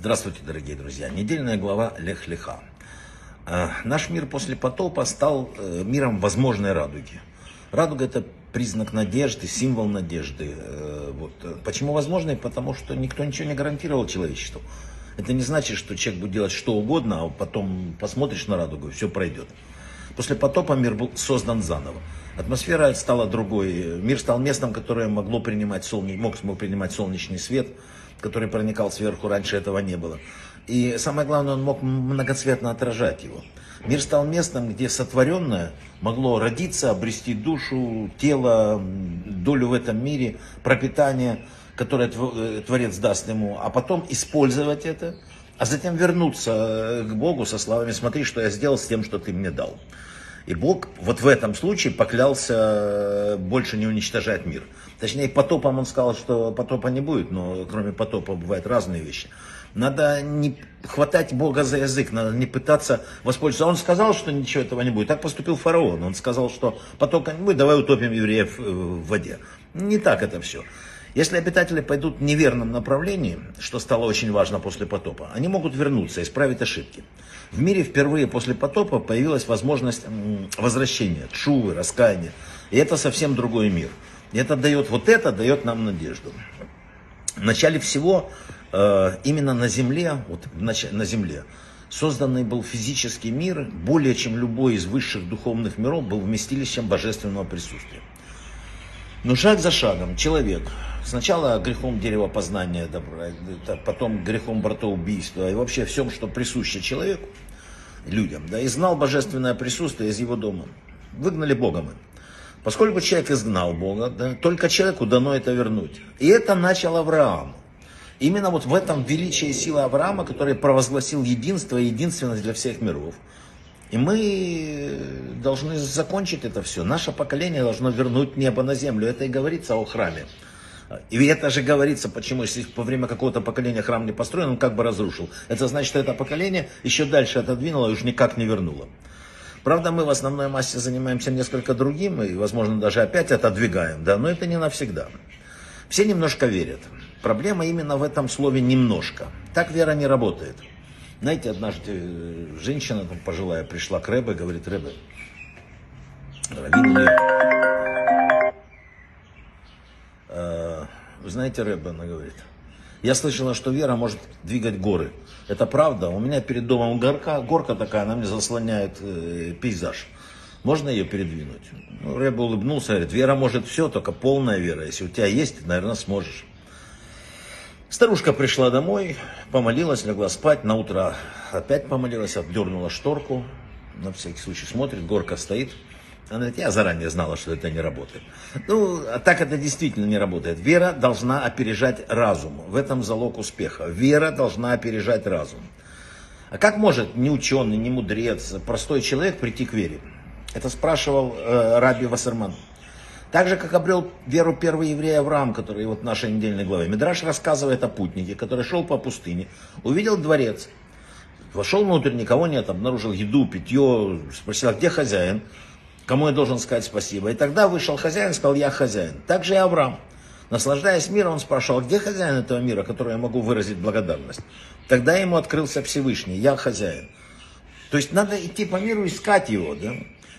Здравствуйте, дорогие друзья. Недельная глава Лех-Леха. Наш мир после потопа стал миром возможной радуги. Радуга – это признак надежды, символ надежды. Вот. Почему возможный? Потому что никто ничего не гарантировал человечеству. Это не значит, что человек будет делать что угодно, а потом посмотришь на радугу, и все пройдет. После потопа мир был создан заново. Атмосфера стала другой. Мир стал местом, которое мог принимать солнечный свет, который проникал сверху, раньше этого не было. И самое главное, он мог многоцветно отражать его. Мир стал местом, где сотворенное могло родиться, обрести душу, тело, долю в этом мире, пропитание, которое Творец даст ему, а потом использовать это, а затем вернуться к Богу со словами: «Смотри, что я сделал с тем, что ты мне дал». И Бог вот в этом случае поклялся больше не уничтожать мир. Точнее, потопом он сказал, что потопа не будет, но кроме потопа бывают разные вещи. Надо не хватать Бога за язык, надо не пытаться воспользоваться. Он сказал, что ничего этого не будет. Так поступил фараон. Он сказал, что потока не будет, давай утопим евреев в воде. Не так это все. Если обитатели пойдут в неверном направлении, что стало очень важно после потопа, они могут вернуться, исправить ошибки. В мире впервые после потопа появилась возможность возвращения, тшувы, раскаяния. И это совсем другой мир. И это дает нам надежду. В начале всего, именно на земле, созданный был физический мир, более чем любой из высших духовных миров, был вместилищем божественного присутствия. Но шаг за шагом человек, сначала грехом дерева познания добра, потом грехом братоубийства и вообще всем, что присуще человеку, людям, да, изгнал божественное присутствие из его дома. Выгнали Бога мы. Поскольку человек изгнал Бога, да, только человеку дано это вернуть. И это начал Авраам. Именно вот в этом величие и сила Авраама, который провозгласил единство и единственность для всех миров. И мы должны закончить это все. Наше поколение должно вернуть небо на землю. Это и говорится о храме. И это же говорится, почему, если во время какого-то поколения храм не построен, он как бы разрушил. Это значит, что это поколение еще дальше отодвинуло и уж никак не вернуло. Правда, мы в основной массе занимаемся несколько другим и, возможно, даже опять отодвигаем, да, но это не навсегда. Все немножко верят. Проблема именно в этом слове «немножко». Так вера не работает. Знаете, однажды женщина там пожилая пришла к Рэбе, говорит: «Рэбе, вы знаете, Рэбе, она говорит, я слышала, что вера может двигать горы. Это правда? У меня перед домом горка такая, она мне заслоняет пейзаж. Можно ее передвинуть?» Ну, Рэбе улыбнулся, говорит: «Вера может все, только полная вера. Если у тебя есть, ты, наверное, сможешь». Старушка пришла домой, помолилась, легла спать, на утро опять помолилась, отдернула шторку, на всякий случай смотрит, горка стоит. Она говорит: «Я заранее знала, что это не работает». Ну, а так это действительно не работает. Вера должна опережать разум. В этом залог успеха. Вера должна опережать разум. А как может ни ученый, ни мудрец, простой человек прийти к вере? Это спрашивал Раби Вассерман. Так же, как обрел веру первый еврей Авраам, который вот в нашей недельной главе. Мидраш рассказывает о путнике, который шел по пустыне, увидел дворец, вошел внутрь, никого нет, обнаружил еду, питье, спросил: «Где хозяин? Кому я должен сказать спасибо?» И тогда вышел хозяин, сказал: «Я хозяин». Так же и Авраам, наслаждаясь миром, он спрашивал: «Где хозяин этого мира, которому я могу выразить благодарность?» Тогда ему открылся Всевышний: «Я хозяин». То есть надо идти по миру, искать его, да?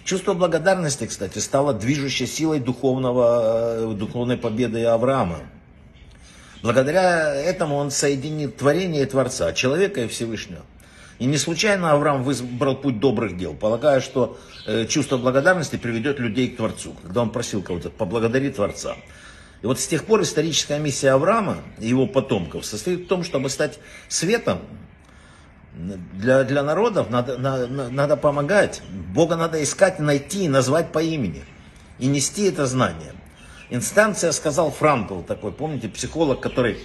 Чувство благодарности, кстати, стало движущей силой духовной победы Авраама. Благодаря этому он соединит творение и Творца, человека и Всевышнего. И не случайно Авраам выбрал путь добрых дел, полагая, что чувство благодарности приведет людей к Творцу. Когда он просил кого-то: «Поблагодари Творца». И вот с тех пор историческая миссия Авраама и его потомков состоит в том, чтобы стать светом. Для народов надо помогать, Бога надо искать, найти и назвать по имени, и нести это знание. Инстанция, сказал Франкл такой, помните, психолог, который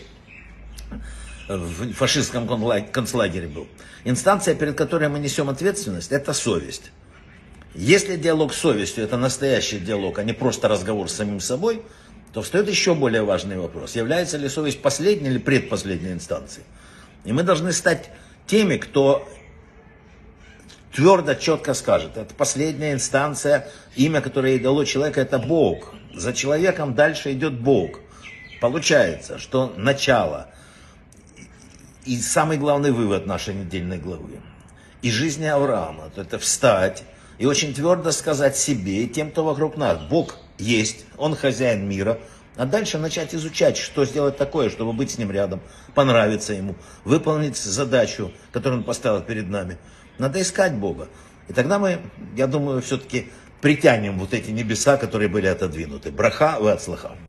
в фашистском концлагере был. Инстанция, перед которой мы несем ответственность, это совесть. Если диалог с совестью — это настоящий диалог, а не просто разговор с самим собой, то встает еще более важный вопрос: является ли совесть последней или предпоследней инстанцией? И мы должны стать теми, кто твердо, четко скажет: это последняя инстанция, имя, которое ей дало человека, это Бог. За человеком дальше идет Бог. Получается, что начало И самый главный вывод нашей недельной главы. И жизни Авраама. Это встать и очень твердо сказать себе и тем, кто вокруг нас. Бог есть, Он хозяин мира. А дальше начать изучать, что сделать такое, чтобы быть с Ним рядом, понравиться Ему, выполнить задачу, которую Он поставил перед нами. Надо искать Бога. И тогда мы, я думаю, все-таки притянем вот эти небеса, которые были отодвинуты. Браха, вы от слаха.